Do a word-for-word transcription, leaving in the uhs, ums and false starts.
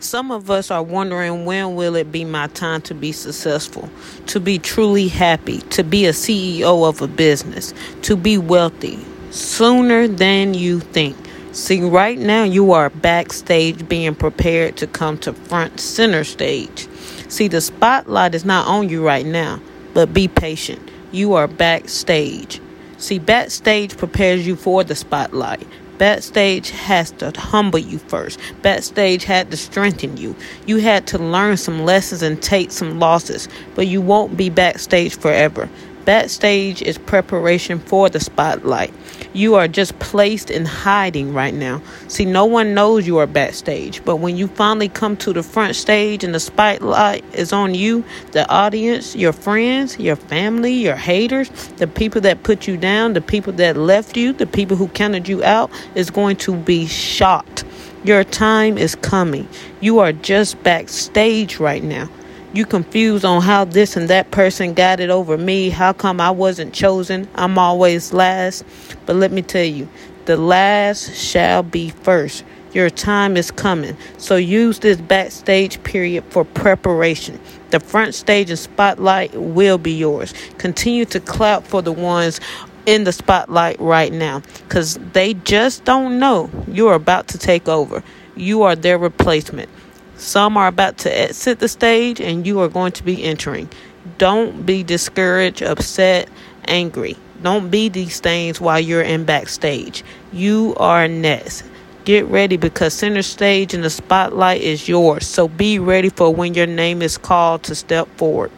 Some of us are wondering, when will it be my time to be successful, to be truly happy, to be a C E O of a business, to be wealthy? Sooner than you think. See, right now you are backstage being prepared to come to front center stage. See, the spotlight is not on you right now, but be patient. You are backstage. See, backstage prepares you for the spotlight. Backstage has to humble you first. Backstage had to strengthen you. You had to learn some lessons and take some losses, but you won't be backstage forever. Backstage is preparation for the spotlight. You are just placed in hiding right now. See, no one knows you are backstage, but when you finally come to the front stage and the spotlight is on you, the audience, your friends, your family, your haters, the people that put you down, the people that left you, the people who counted you out, is going to be shocked. Your time is coming. You are just backstage right now. You confused on how this and that person got it over me. How come I wasn't chosen? I'm always last. But let me tell you, the last shall be first. Your time is coming. So use this backstage period for preparation. The front stage and spotlight will be yours. Continue to clap for the ones in the spotlight right now, because they just don't know you're about to take over. You are their replacement. Some are about to exit the stage and you are going to be entering. Don't be discouraged, upset, angry. Don't be these things while you're in backstage. You are next. Get ready, because center stage and the spotlight is yours. So be ready for when your name is called to step forward.